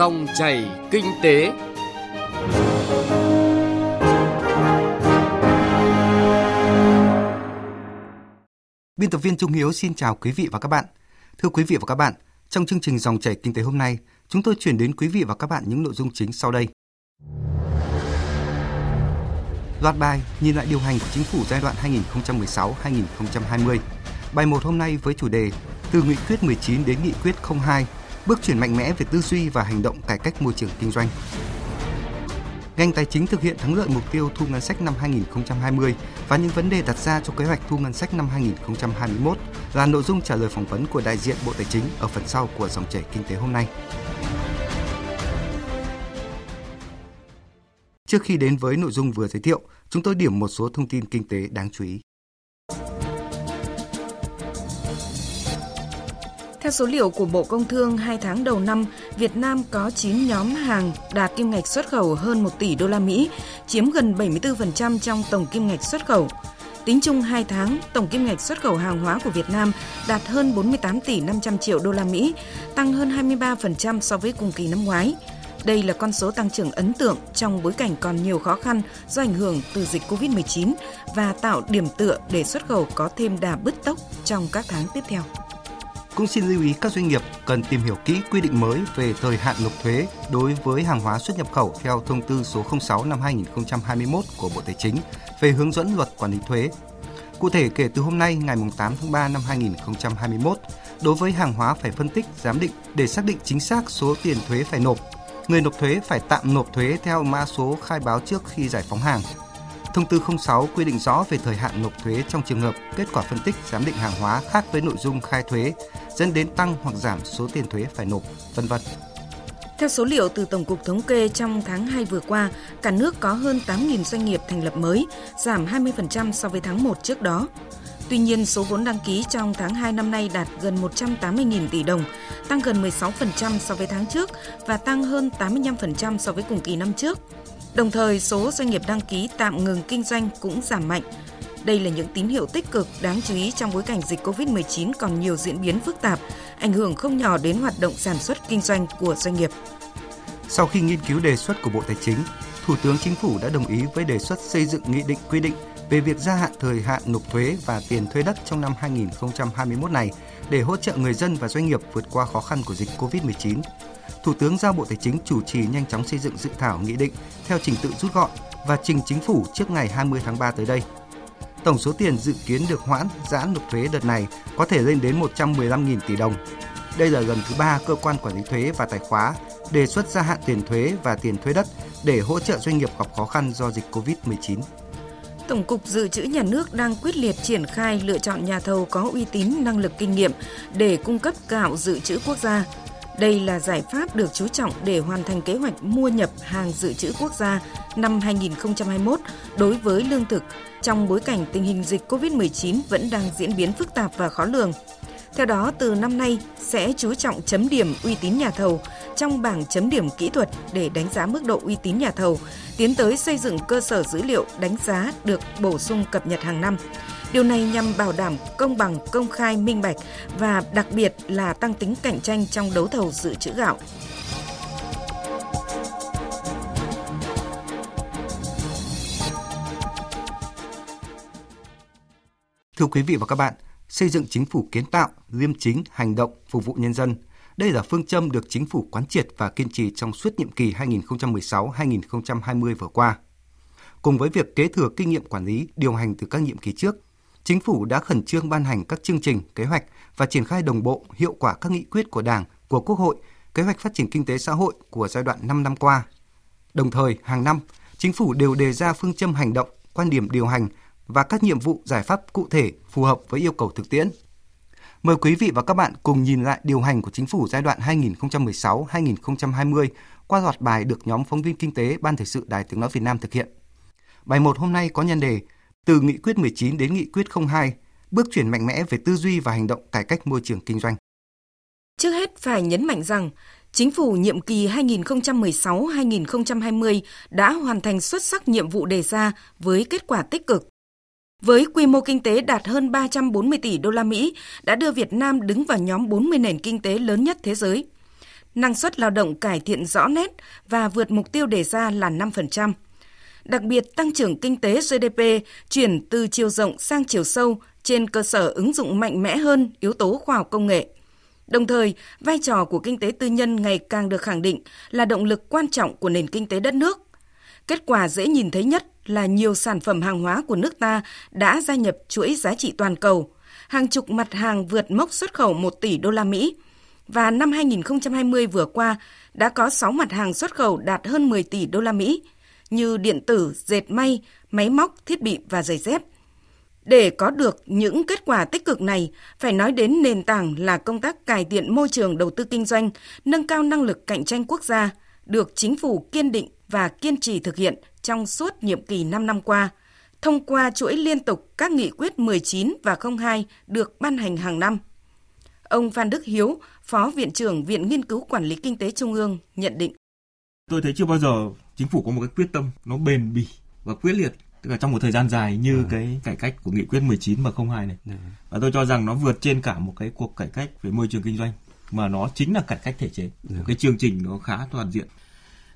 Dòng chảy kinh tế. Biên tập viên Trung Hiếu xin chào quý vị và các bạn. Thưa quý vị và các bạn, trong chương trình Dòng chảy kinh tế hôm nay, chúng tôi chuyển đến quý vị và các bạn những nội dung chính sau đây. Loạt bài nhìn lại điều hành của Chính phủ giai đoạn 2016-2020. Bài 1 hôm nay với chủ đề Từ nghị quyết 19 đến nghị quyết 02, bước chuyển mạnh mẽ về tư duy và hành động cải cách môi trường kinh doanh. Ngành tài chính thực hiện thắng lợi mục tiêu thu ngân sách năm 2020 và những vấn đề đặt ra cho kế hoạch thu ngân sách năm 2021 là nội dung trả lời phỏng vấn của đại diện Bộ Tài chính ở phần sau của Dòng chảy kinh tế hôm nay. Trước khi đến với nội dung vừa giới thiệu, chúng tôi điểm một số thông tin kinh tế đáng chú ý. Theo số liệu của Bộ Công Thương, 2 tháng đầu năm, Việt Nam có 9 nhóm hàng đạt kim ngạch xuất khẩu hơn 1 tỷ đô la Mỹ, chiếm gần 74% trong tổng kim ngạch xuất khẩu. Tính chung 2 tháng, tổng kim ngạch xuất khẩu hàng hóa của Việt Nam đạt hơn 48 tỷ 500 triệu đô la Mỹ, tăng hơn 23% so với cùng kỳ năm ngoái. Đây là con số tăng trưởng ấn tượng trong bối cảnh còn nhiều khó khăn do ảnh hưởng từ dịch Covid-19 và tạo điểm tựa để xuất khẩu có thêm đà bứt tốc trong các tháng tiếp theo. Cũng xin lưu ý các doanh nghiệp cần tìm hiểu kỹ quy định mới về thời hạn nộp thuế đối với hàng hóa xuất nhập khẩu theo thông tư số 06 năm 2021 của Bộ Tài chính về hướng dẫn luật quản lý thuế. Cụ thể, kể từ hôm nay ngày 8 tháng 3 năm 2021, đối với hàng hóa phải phân tích, giám định để xác định chính xác số tiền thuế phải nộp. Người nộp thuế phải tạm nộp thuế theo mã số khai báo trước khi giải phóng hàng. Thông tư 06 quy định rõ về thời hạn nộp thuế trong trường hợp kết quả phân tích giám định hàng hóa khác với nội dung khai thuế, dẫn đến tăng hoặc giảm số tiền thuế phải nộp, v.v. Theo số liệu từ Tổng cục Thống kê, trong tháng 2 vừa qua, cả nước có hơn 8.000 doanh nghiệp thành lập mới, giảm 20% so với tháng 1 trước đó. Tuy nhiên, số vốn đăng ký trong tháng 2 năm nay đạt gần 180.000 tỷ đồng, tăng gần 16% so với tháng trước và tăng hơn 85% so với cùng kỳ năm trước. Đồng thời, số doanh nghiệp đăng ký tạm ngừng kinh doanh cũng giảm mạnh. Đây là những tín hiệu tích cực đáng chú ý trong bối cảnh dịch Covid-19 còn nhiều diễn biến phức tạp, ảnh hưởng không nhỏ đến hoạt động sản xuất kinh doanh của doanh nghiệp. Sau khi nghiên cứu đề xuất của Bộ Tài chính, Thủ tướng Chính phủ đã đồng ý với đề xuất xây dựng nghị định quy định về việc gia hạn thời hạn nộp thuế và tiền thuê đất trong năm 2021 này để hỗ trợ người dân và doanh nghiệp vượt qua khó khăn của dịch Covid-19. Thủ tướng giao Bộ Tài chính chủ trì nhanh chóng xây dựng dự thảo nghị định theo trình tự rút gọn và trình Chính phủ trước ngày 20 tháng 3 tới đây. Tổng số tiền dự kiến được hoãn, giãn nộp thuế đợt này có thể lên đến 115.000 tỷ đồng. Đây là lần thứ 3 cơ quan quản lý thuế và tài khóa đề xuất gia hạn tiền thuế và tiền thuê đất để hỗ trợ doanh nghiệp gặp khó khăn do dịch Covid-19. Tổng cục Dự trữ Nhà nước đang quyết liệt triển khai lựa chọn nhà thầu có uy tín, năng lực, kinh nghiệm để cung cấp gạo dự trữ quốc gia. Đây là giải pháp được chú trọng để hoàn thành kế hoạch mua nhập hàng dự trữ quốc gia năm 2021 đối với lương thực, trong bối cảnh tình hình dịch COVID-19 vẫn đang diễn biến phức tạp và khó lường. Theo đó, từ năm nay sẽ chú trọng chấm điểm uy tín nhà thầu trong bảng chấm điểm kỹ thuật để đánh giá mức độ uy tín nhà thầu, tiến tới xây dựng cơ sở dữ liệu đánh giá được bổ sung cập nhật hàng năm. Điều này nhằm bảo đảm công bằng, công khai, minh bạch và đặc biệt là tăng tính cạnh tranh trong đấu thầu dự trữ gạo. Thưa quý vị và các bạn, xây dựng chính phủ kiến tạo, liêm chính, hành động, phục vụ nhân dân. Đây là phương châm được Chính phủ quán triệt và kiên trì trong suốt nhiệm kỳ 2016-2020 vừa qua. Cùng với việc kế thừa kinh nghiệm quản lý, điều hành từ các nhiệm kỳ trước, Chính phủ đã khẩn trương ban hành các chương trình, kế hoạch và triển khai đồng bộ, hiệu quả các nghị quyết của Đảng, của Quốc hội, kế hoạch phát triển kinh tế xã hội của giai đoạn 5 năm qua. Đồng thời, hàng năm, Chính phủ đều đề ra phương châm hành động, quan điểm điều hành và các nhiệm vụ giải pháp cụ thể phù hợp với yêu cầu thực tiễn. Mời quý vị và các bạn cùng nhìn lại điều hành của Chính phủ giai đoạn 2016-2020 qua loạt bài được nhóm phóng viên kinh tế Ban Thời sự Đài Tiếng nói Việt Nam thực hiện. Bài 1 hôm nay có nhan đề Từ nghị quyết 19 đến nghị quyết 02, bước chuyển mạnh mẽ về tư duy và hành động cải cách môi trường kinh doanh. Trước hết phải nhấn mạnh rằng, Chính phủ nhiệm kỳ 2016-2020 đã hoàn thành xuất sắc nhiệm vụ đề ra với kết quả tích cực. Với quy mô kinh tế đạt hơn 340 tỷ đô la Mỹ, đã đưa Việt Nam đứng vào nhóm 40 nền kinh tế lớn nhất thế giới. năng suất lao động cải thiện rõ nét và vượt mục tiêu đề ra là 5%. Đặc biệt, tăng trưởng kinh tế GDP chuyển từ chiều rộng sang chiều sâu trên cơ sở ứng dụng mạnh mẽ hơn yếu tố khoa học công nghệ. Đồng thời, vai trò của kinh tế tư nhân ngày càng được khẳng định là động lực quan trọng của nền kinh tế đất nước. Kết quả dễ nhìn thấy nhất là nhiều sản phẩm hàng hóa của nước ta đã gia nhập chuỗi giá trị toàn cầu. Hàng chục mặt hàng vượt mốc xuất khẩu 1 tỷ đô la Mỹ. Và năm 2020 vừa qua đã có 6 mặt hàng xuất khẩu đạt hơn 10 tỷ đô la Mỹ như điện tử, dệt may, máy móc, thiết bị và giày dép. Để có được những kết quả tích cực này, phải nói đến nền tảng là công tác cải thiện môi trường đầu tư kinh doanh, nâng cao năng lực cạnh tranh quốc gia, được chính phủ kiên định và kiên trì thực hiện trong suốt nhiệm kỳ 5 năm qua, thông qua chuỗi liên tục các nghị quyết 19 và 02 được ban hành hàng năm. Ông Phan Đức Hiếu, Phó Viện trưởng Viện Nghiên cứu Quản lý Kinh tế Trung ương nhận định. Tôi thấy chưa bao giờ chính phủ có một cái quyết tâm nó bền bỉ và quyết liệt, tức là trong một thời gian dài như cái cải cách của nghị quyết 19 và 02 này. Và tôi cho rằng nó vượt trên cả một cái cuộc cải cách về môi trường kinh doanh mà nó chính là cải cách thể chế. Một cái chương trình nó khá toàn diện.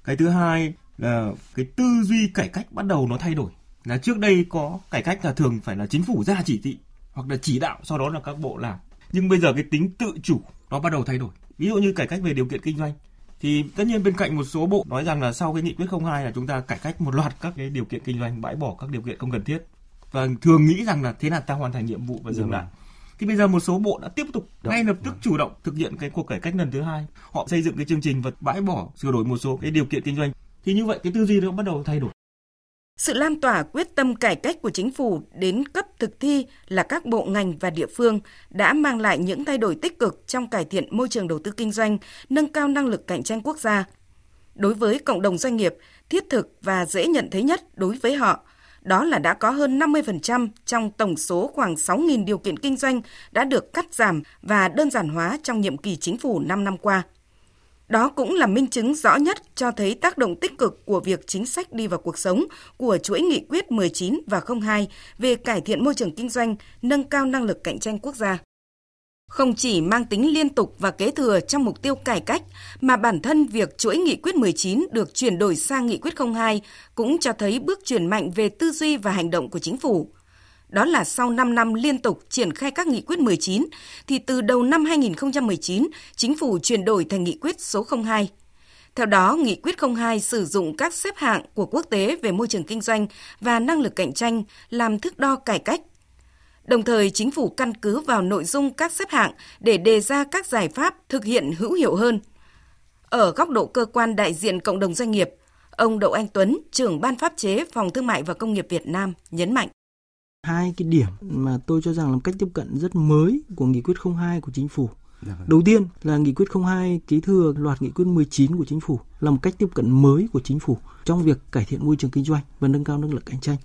Cái thứ hai là cái tư duy cải cách bắt đầu nó thay đổi. Là trước đây có cải cách là thường phải là chính phủ ra chỉ thị hoặc là chỉ đạo, sau đó là các bộ làm. Nhưng bây giờ cái tính tự chủ nó bắt đầu thay đổi. Ví dụ như cải cách về điều kiện kinh doanh thì tất nhiên bên cạnh một số bộ nói rằng là sau cái nghị quyết 02 là chúng ta cải cách một loạt các cái điều kiện kinh doanh, bãi bỏ các điều kiện không cần thiết và thường nghĩ rằng là thế là ta hoàn thành nhiệm vụ và dừng lại. Thì bây giờ một số bộ đã tiếp tục ngay lập tức chủ động thực hiện cái cuộc cải cách lần thứ hai. Họ xây dựng cái chương trình và bãi bỏ, sửa đổi một số cái điều kiện kinh doanh. Thì như vậy cái tư duy nó bắt đầu thay đổi. Sự lan tỏa quyết tâm cải cách của chính phủ đến cấp thực thi là các bộ ngành và địa phương đã mang lại những thay đổi tích cực trong cải thiện môi trường đầu tư kinh doanh, nâng cao năng lực cạnh tranh quốc gia. Đối với cộng đồng doanh nghiệp, thiết thực và dễ nhận thấy nhất đối với họ, đó là đã có hơn 50% trong tổng số khoảng 6.000 điều kiện kinh doanh đã được cắt giảm và đơn giản hóa trong nhiệm kỳ chính phủ 5 năm qua. Đó cũng là minh chứng rõ nhất cho thấy tác động tích cực của việc chính sách đi vào cuộc sống của chuỗi nghị quyết 19 và 02 về cải thiện môi trường kinh doanh, nâng cao năng lực cạnh tranh quốc gia. Không chỉ mang tính liên tục và kế thừa trong mục tiêu cải cách, mà bản thân việc chuỗi nghị quyết 19 được chuyển đổi sang nghị quyết 02 cũng cho thấy bước chuyển mạnh về tư duy và hành động của chính phủ. Đó là sau 5 năm liên tục triển khai các nghị quyết 19, thì từ đầu năm 2019, chính phủ chuyển đổi thành nghị quyết số 02. Theo đó, nghị quyết 02 sử dụng các xếp hạng của quốc tế về môi trường kinh doanh và năng lực cạnh tranh làm thước đo cải cách. Đồng thời, chính phủ căn cứ vào nội dung các xếp hạng để đề ra các giải pháp thực hiện hữu hiệu hơn. Ở góc độ cơ quan đại diện cộng đồng doanh nghiệp, ông Đậu Anh Tuấn, trưởng Ban Pháp chế Phòng Thương mại và Công nghiệp Việt Nam nhấn mạnh. Hai cái điểm mà tôi cho rằng là cách tiếp cận rất mới của nghị quyết 02 của chính phủ. Đầu tiên là nghị quyết 02 kế thừa loạt nghị quyết 19 của chính phủ là một cách tiếp cận mới của chính phủ trong việc cải thiện môi trường kinh doanh và nâng cao năng lực cạnh tranh.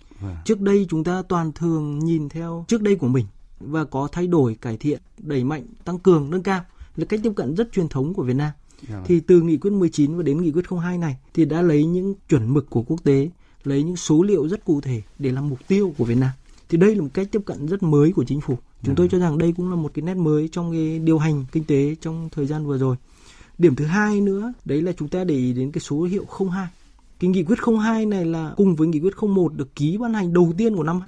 Trước đây chúng ta toàn thường nhìn theo trước đây của mình và có thay đổi, cải thiện, đẩy mạnh, tăng cường, nâng cao là cách tiếp cận rất truyền thống của Việt Nam. Thì từ nghị quyết 19 và đến nghị quyết 02 này thì đã lấy những chuẩn mực của quốc tế, lấy những số liệu rất cụ thể để làm mục tiêu của Việt Nam. Thì đây là một cách tiếp cận rất mới của chính phủ. Chúng tôi cho rằng đây cũng là một cái nét mới trong cái điều hành kinh tế trong thời gian vừa rồi. Điểm thứ hai nữa, đấy là chúng ta để ý đến cái số hiệu 02. Cái nghị quyết 02 này là cùng với nghị quyết 01 được ký ban hành đầu tiên của năm.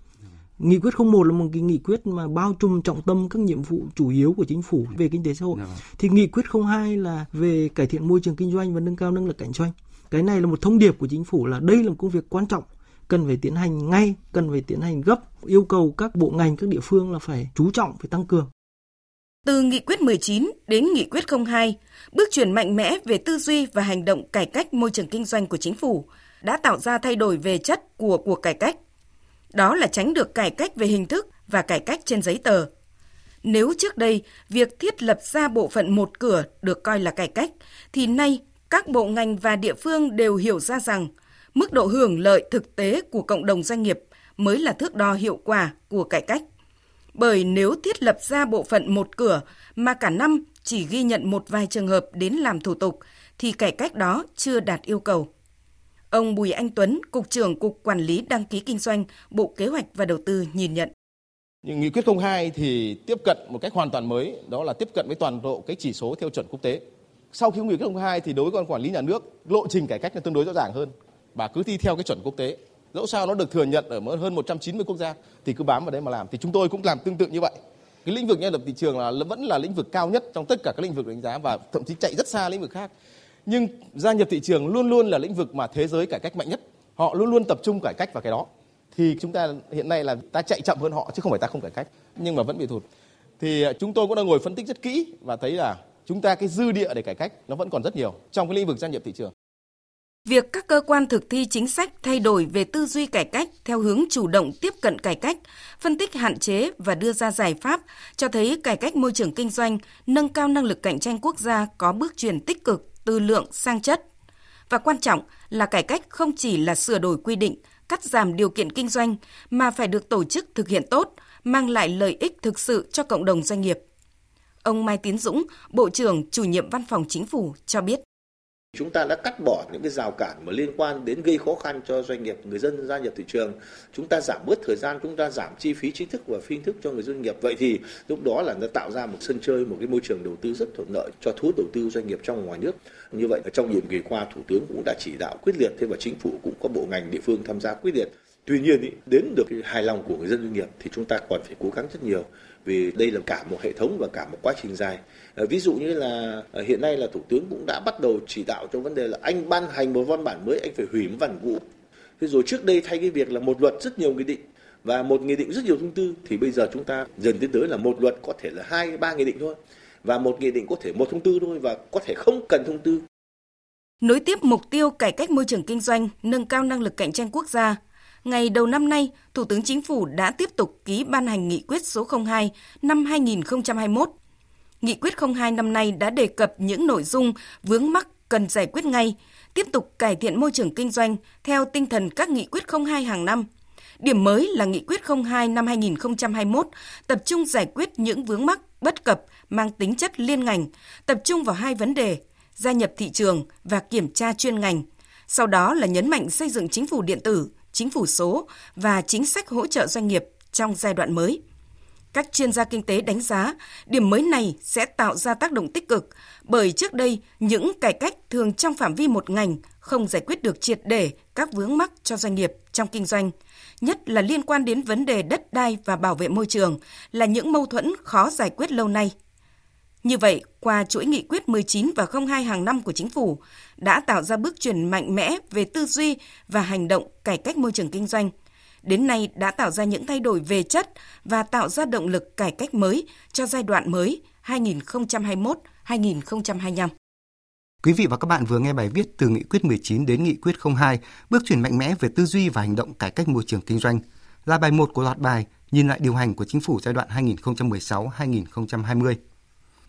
Nghị quyết 01 là một cái nghị quyết mà bao trùm trọng tâm các nhiệm vụ chủ yếu của chính phủ về kinh tế xã hội. Thì nghị quyết 02 là về cải thiện môi trường kinh doanh và nâng cao năng lực cạnh tranh. Cái này là một thông điệp của chính phủ là đây là một công việc quan trọng, cần phải tiến hành ngay, cần phải tiến hành gấp, yêu cầu các bộ ngành, các địa phương là phải chú trọng, phải tăng cường. Từ nghị quyết 19 đến nghị quyết 02, bước chuyển mạnh mẽ về tư duy và hành động cải cách môi trường kinh doanh của chính phủ đã tạo ra thay đổi về chất của cuộc cải cách. Đó là tránh được cải cách về hình thức và cải cách trên giấy tờ. Nếu trước đây việc thiết lập ra bộ phận một cửa được coi là cải cách, thì nay các bộ ngành và địa phương đều hiểu ra rằng mức độ hưởng lợi thực tế của cộng đồng doanh nghiệp mới là thước đo hiệu quả của cải cách. Bởi nếu thiết lập ra bộ phận một cửa mà cả năm chỉ ghi nhận một vài trường hợp đến làm thủ tục, thì cải cách đó chưa đạt yêu cầu. Ông Bùi Anh Tuấn, Cục trưởng Cục Quản lý Đăng ký Kinh doanh, Bộ Kế hoạch và Đầu tư nhìn nhận. Nghị quyết 02 thì tiếp cận một cách hoàn toàn mới, đó là tiếp cận với toàn bộ các chỉ số theo chuẩn quốc tế. sau khi nghị quyết 02 thì đối với cơ quan quản lý nhà nước, lộ trình cải cách là tương đối rõ ràng hơn và cứ thi theo cái chuẩn quốc tế. Dẫu sao nó được thừa nhận ở hơn 190 quốc gia thì cứ bám vào đấy mà làm. Thì chúng tôi cũng làm tương tự như vậy. Cái lĩnh vực nhân lực thị trường là vẫn là lĩnh vực cao nhất trong tất cả các lĩnh vực đánh giá và thậm chí chạy rất xa lĩnh vực khác. Nhưng gia nhập thị trường luôn luôn là lĩnh vực mà thế giới cải cách mạnh nhất. Họ luôn luôn tập trung cải cách vào cái đó. Thì chúng ta hiện nay là ta chạy chậm hơn họ chứ không phải ta không cải cách, nhưng mà vẫn bị thụt. Thì chúng tôi cũng đã ngồi phân tích rất kỹ và thấy là chúng ta cái dư địa để cải cách nó vẫn còn rất nhiều trong cái lĩnh vực gia nhập thị trường. Việc các cơ quan thực thi chính sách thay đổi về tư duy cải cách theo hướng chủ động tiếp cận cải cách, phân tích hạn chế và đưa ra giải pháp cho thấy cải cách môi trường kinh doanh, nâng cao năng lực cạnh tranh quốc gia có bước chuyển tích cực từ lượng sang chất. Và quan trọng là cải cách không chỉ là sửa đổi quy định, cắt giảm điều kiện kinh doanh mà phải được tổ chức thực hiện tốt, mang lại lợi ích thực sự cho cộng đồng doanh nghiệp. Ông Mai Tiến Dũng, Bộ trưởng Chủ nhiệm Văn phòng Chính phủ cho biết. Chúng ta đã cắt bỏ những cái rào cản mà liên quan đến gây khó khăn cho doanh nghiệp, người dân gia nhập thị trường. Chúng ta giảm bớt thời gian, chúng ta giảm chi phí chính thức và phi chính thức cho người doanh nghiệp. Vậy thì lúc đó là nó tạo ra một sân chơi, một cái môi trường đầu tư rất thuận lợi cho thu hút đầu tư doanh nghiệp trong và ngoài nước. Như vậy, trong nhiệm kỳ qua, Thủ tướng cũng đã chỉ đạo quyết liệt, thế và Chính phủ cũng có bộ ngành địa phương tham gia quyết liệt. Tuy nhiên, đến được cái hài lòng của người dân doanh nghiệp thì chúng ta còn phải cố gắng rất nhiều. Vì đây là cả một hệ thống và cả một quá trình dài. Ví dụ như là hiện nay là Thủ tướng cũng đã bắt đầu chỉ đạo cho vấn đề là anh ban hành một văn bản mới, anh phải hủy một văn cũ. Thế rồi trước đây thay cái việc là một luật rất nhiều nghị định và một nghị định rất nhiều thông tư, thì bây giờ chúng ta dần tiến tới là một luật có thể là 2-3 nghị định thôi, và một nghị định có thể một thông tư thôi, và có thể không cần thông tư. Nối tiếp mục tiêu cải cách môi trường kinh doanh, nâng cao năng lực cạnh tranh quốc gia, ngày đầu năm nay, Thủ tướng Chính phủ đã tiếp tục ký ban hành nghị quyết số 02 năm 2021. Nghị quyết 02 năm nay đã đề cập những nội dung vướng mắc cần giải quyết ngay, tiếp tục cải thiện môi trường kinh doanh theo tinh thần các nghị quyết 02 hàng năm. Điểm mới là nghị quyết 02 năm 2021 tập trung giải quyết những vướng mắc bất cập mang tính chất liên ngành, tập trung vào hai vấn đề, gia nhập thị trường và kiểm tra chuyên ngành. Sau đó là nhấn mạnh xây dựng chính phủ điện tử, chính phủ số và chính sách hỗ trợ doanh nghiệp trong giai đoạn mới. Các chuyên gia kinh tế đánh giá, điểm mới này sẽ tạo ra tác động tích cực, bởi trước đây những cải cách thường trong phạm vi một ngành không giải quyết được triệt để các vướng mắc cho doanh nghiệp trong kinh doanh, nhất là liên quan đến vấn đề đất đai và bảo vệ môi trường là những mâu thuẫn khó giải quyết lâu nay. Như vậy, qua chuỗi nghị quyết 19 và 02 hàng năm của Chính phủ đã tạo ra bước chuyển mạnh mẽ về tư duy và hành động cải cách môi trường kinh doanh. Đến nay đã tạo ra những thay đổi về chất và tạo ra động lực cải cách mới cho giai đoạn mới 2021-2025. Quý vị và các bạn vừa nghe bài viết từ nghị quyết 19 đến nghị quyết 02, bước chuyển mạnh mẽ về tư duy và hành động cải cách môi trường kinh doanh, là bài 1 của loạt bài nhìn lại điều hành của Chính phủ giai đoạn 2016-2020.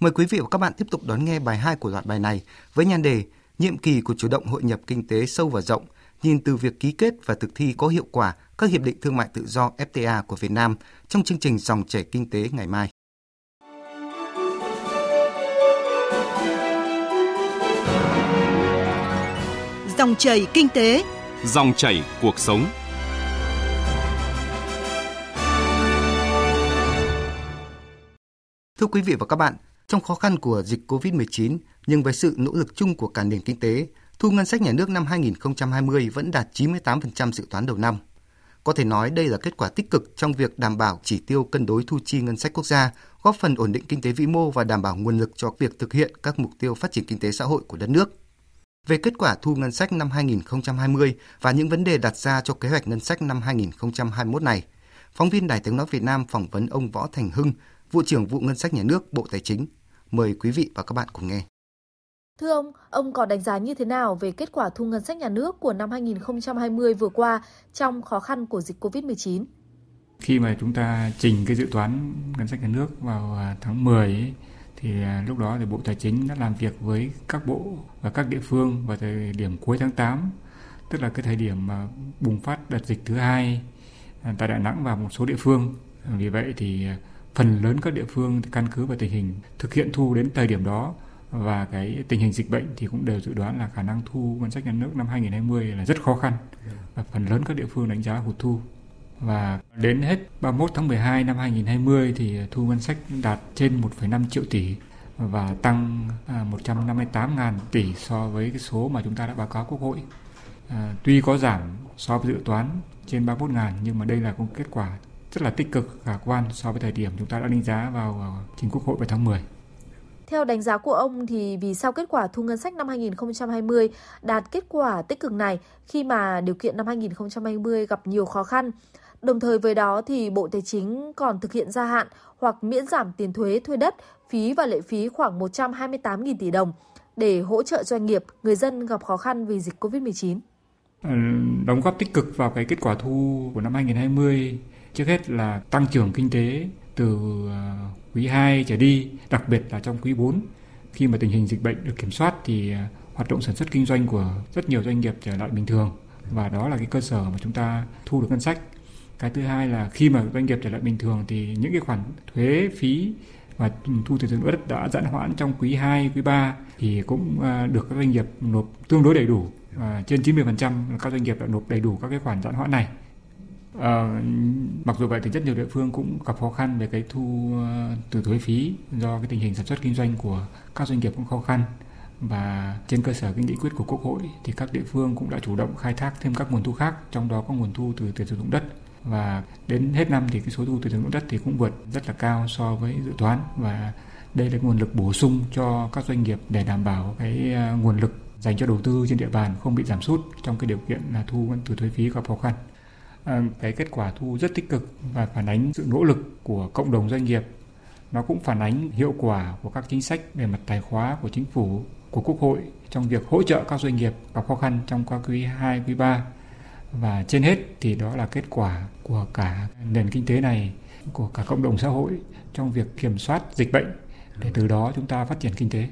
Mời quý vị và các bạn tiếp tục đón nghe bài 2 của loạt bài này với nhan đề Nhiệm kỳ của chủ động hội nhập kinh tế sâu và rộng, nhìn từ việc ký kết và thực thi có hiệu quả các hiệp định thương mại tự do FTA của Việt Nam trong chương trình Dòng chảy kinh tế ngày mai. Dòng chảy kinh tế, dòng chảy cuộc sống. Thưa quý vị và các bạn, trong khó khăn của dịch COVID-19, nhưng với sự nỗ lực chung của cả nền kinh tế, thu ngân sách nhà nước năm 2020 vẫn đạt 98% dự toán đầu năm. Có thể nói đây là kết quả tích cực trong việc đảm bảo chỉ tiêu cân đối thu chi ngân sách quốc gia, góp phần ổn định kinh tế vĩ mô và đảm bảo nguồn lực cho việc thực hiện các mục tiêu phát triển kinh tế xã hội của đất nước. Về kết quả thu ngân sách năm 2020 và những vấn đề đặt ra cho kế hoạch ngân sách năm 2021 này, phóng viên Đài Tiếng nói Việt Nam phỏng vấn ông Võ Thành Hưng, Vụ trưởng Vụ Ngân sách Nhà nước, Bộ Tài chính. Mời quý vị và các bạn cùng nghe. Thưa ông có đánh giá như thế nào về kết quả thu ngân sách nhà nước của năm 2020 vừa qua trong khó khăn của dịch COVID-19? Khi mà chúng ta trình cái dự toán ngân sách nhà nước vào tháng 10 ấy, thì lúc đó thì Bộ Tài chính đã làm việc với các bộ và các địa phương vào thời điểm cuối tháng 8, tức là cái thời điểm mà bùng phát đợt dịch thứ 2 tại Đà Nẵng và một số địa phương. Vì vậy thì phần lớn các địa phương căn cứ vào tình hình thực hiện thu đến thời điểm đó và cái tình hình dịch bệnh thì cũng đều dự đoán là khả năng thu ngân sách nhà nước năm 2020 là rất khó khăn. Và phần lớn các địa phương đánh giá hụt thu. Và đến hết 31 tháng 12 năm 2020 thì thu ngân sách đạt trên 1,5 triệu tỷ. và tăng 158.000 tỷ so với cái số mà chúng ta đã báo cáo Quốc hội. Tuy có giảm so với dự toán trên 31.000 nhưng mà đây là cũng kết quả rất là tích cực, khả quan so với thời điểm chúng ta đã đánh giá vào trình Quốc hội vào tháng 10. Theo đánh giá của ông thì vì sao kết quả thu ngân sách năm 2020 đạt kết quả tích cực này khi mà điều kiện năm 2020 gặp nhiều khó khăn? Đồng thời với đó thì Bộ Tài chính còn thực hiện gia hạn hoặc miễn giảm tiền thuế, thuê đất, phí và lệ phí khoảng 128.000 tỷ đồng để hỗ trợ doanh nghiệp, người dân gặp khó khăn vì dịch COVID-19. Đóng góp tích cực vào cái kết quả thu của năm 2020 trước hết là tăng trưởng kinh tế từ quý 2 trở đi, đặc biệt là trong quý 4 khi mà tình hình dịch bệnh được kiểm soát thì hoạt động sản xuất kinh doanh của rất nhiều doanh nghiệp trở lại bình thường và đó là cái cơ sở mà chúng ta thu được ngân sách. Cái thứ hai là khi mà doanh nghiệp trở lại bình thường thì những cái khoản thuế, phí và thu từ thuế đất đã giãn hoãn trong quý 2, quý 3 thì cũng được các doanh nghiệp nộp tương đối đầy đủ, trên 90% các doanh nghiệp đã nộp đầy đủ các cái khoản giãn hoãn này. Mặc dù vậy thì rất nhiều địa phương cũng gặp khó khăn về cái thu từ thuế phí do cái tình hình sản xuất kinh doanh của các doanh nghiệp cũng khó khăn và trên cơ sở cái nghị quyết của Quốc hội thì các địa phương cũng đã chủ động khai thác thêm các nguồn thu khác, trong đó có nguồn thu từ tiền sử dụng đất và đến hết năm thì cái số thu từ tiền sử dụng đất thì cũng vượt rất là cao so với dự toán và đây là nguồn lực bổ sung cho các doanh nghiệp để đảm bảo cái nguồn lực dành cho đầu tư trên địa bàn không bị giảm sút trong cái điều kiện là thu từ thuế phí gặp khó khăn. Cái kết quả thu rất tích cực và phản ánh sự nỗ lực của cộng đồng doanh nghiệp. Nó cũng phản ánh hiệu quả của các chính sách về mặt tài khóa của chính phủ, của Quốc hội trong việc hỗ trợ các doanh nghiệp gặp khó khăn trong các quý 2, quý 3. Và trên hết thì đó là kết quả của cả nền kinh tế này, của cả cộng đồng xã hội trong việc kiểm soát dịch bệnh để từ đó chúng ta phát triển kinh tế.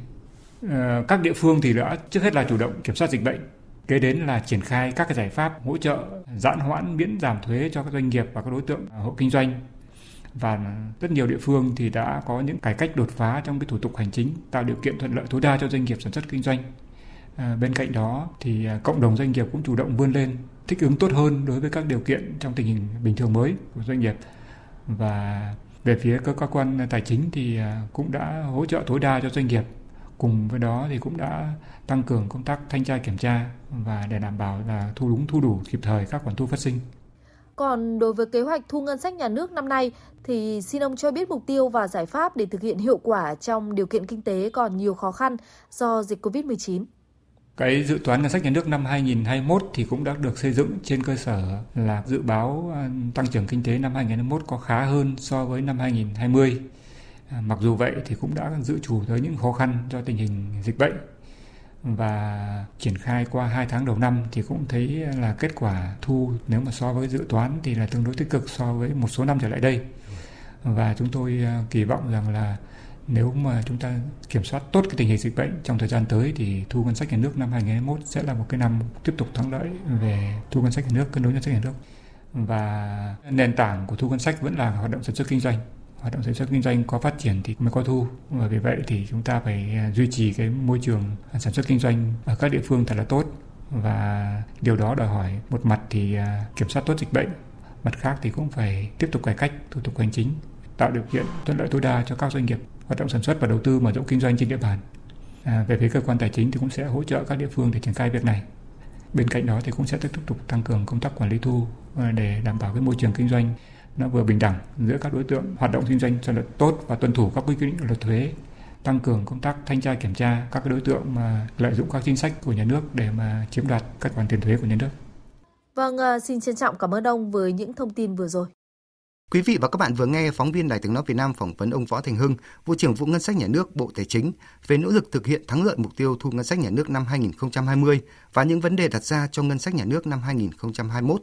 Các địa phương thì đã trước hết là chủ động kiểm soát dịch bệnh. Kế đến là triển khai các cái giải pháp hỗ trợ giãn hoãn miễn giảm thuế cho các doanh nghiệp và các đối tượng hộ kinh doanh. Và rất nhiều địa phương thì đã có những cải cách đột phá trong cái thủ tục hành chính, tạo điều kiện thuận lợi tối đa cho doanh nghiệp sản xuất kinh doanh. Bên cạnh đó thì cộng đồng doanh nghiệp cũng chủ động vươn lên, thích ứng tốt hơn đối với các điều kiện trong tình hình bình thường mới của doanh nghiệp. Và về phía cơ quan tài chính thì cũng đã hỗ trợ tối đa cho doanh nghiệp. Cùng với đó thì cũng đã tăng cường công tác thanh tra kiểm tra và để đảm bảo là thu đúng thu đủ kịp thời các khoản thu phát sinh. Còn đối với kế hoạch thu ngân sách nhà nước năm nay thì xin ông cho biết mục tiêu và giải pháp để thực hiện hiệu quả trong điều kiện kinh tế còn nhiều khó khăn do dịch Covid-19. Cái dự toán ngân sách nhà nước năm 2021 thì cũng đã được xây dựng trên cơ sở là dự báo tăng trưởng kinh tế năm 2021 có khá hơn so với năm 2020. Mặc dù vậy thì cũng đã dự trù tới những khó khăn do tình hình dịch bệnh và triển khai qua 2 tháng đầu năm thì cũng thấy là kết quả thu nếu mà so với dự toán thì là tương đối tích cực so với một số năm trở lại đây. Và chúng tôi kỳ vọng rằng là nếu mà chúng ta kiểm soát tốt cái tình hình dịch bệnh trong thời gian tới thì thu ngân sách nhà nước năm 2021 sẽ là một cái năm tiếp tục thắng lợi về thu ngân sách nhà nước, cân đối ngân sách nhà nước. Và nền tảng của thu ngân sách vẫn là hoạt động sản xuất kinh doanh. Hoạt động sản xuất kinh doanh có phát triển thì mới có thu và vì vậy thì chúng ta phải duy trì cái môi trường sản xuất kinh doanh ở các địa phương thật là tốt và điều đó đòi hỏi một mặt thì kiểm soát tốt dịch bệnh, mặt khác thì cũng phải tiếp tục cải cách thủ tục hành chính, tạo điều kiện thuận lợi tối đa cho các doanh nghiệp hoạt động sản xuất và đầu tư mở rộng kinh doanh trên địa bàn. Về phía cơ quan tài chính thì cũng sẽ hỗ trợ các địa phương để triển khai việc này. Bên cạnh đó thì cũng sẽ tiếp tục tăng cường công tác quản lý thu để đảm bảo cái môi trường kinh doanh nó vừa bình đẳng giữa các đối tượng hoạt động kinh doanh cho luật tốt và tuân thủ các quy định của luật thuế, tăng cường công tác thanh tra kiểm tra các đối tượng mà lợi dụng các chính sách của nhà nước để mà chiếm đoạt các khoản tiền thuế của nhà nước. Vâng, xin trân trọng cảm ơn ông với những thông tin vừa rồi. Quý vị và các bạn vừa nghe phóng viên Đài Tiếng nói Việt Nam phỏng vấn ông Võ Thành Hưng, Vụ trưởng Vụ Ngân sách Nhà nước, Bộ Tài chính về nỗ lực thực hiện thắng lợi mục tiêu thu ngân sách nhà nước năm 2020 và những vấn đề đặt ra cho ngân sách nhà nước năm 2021.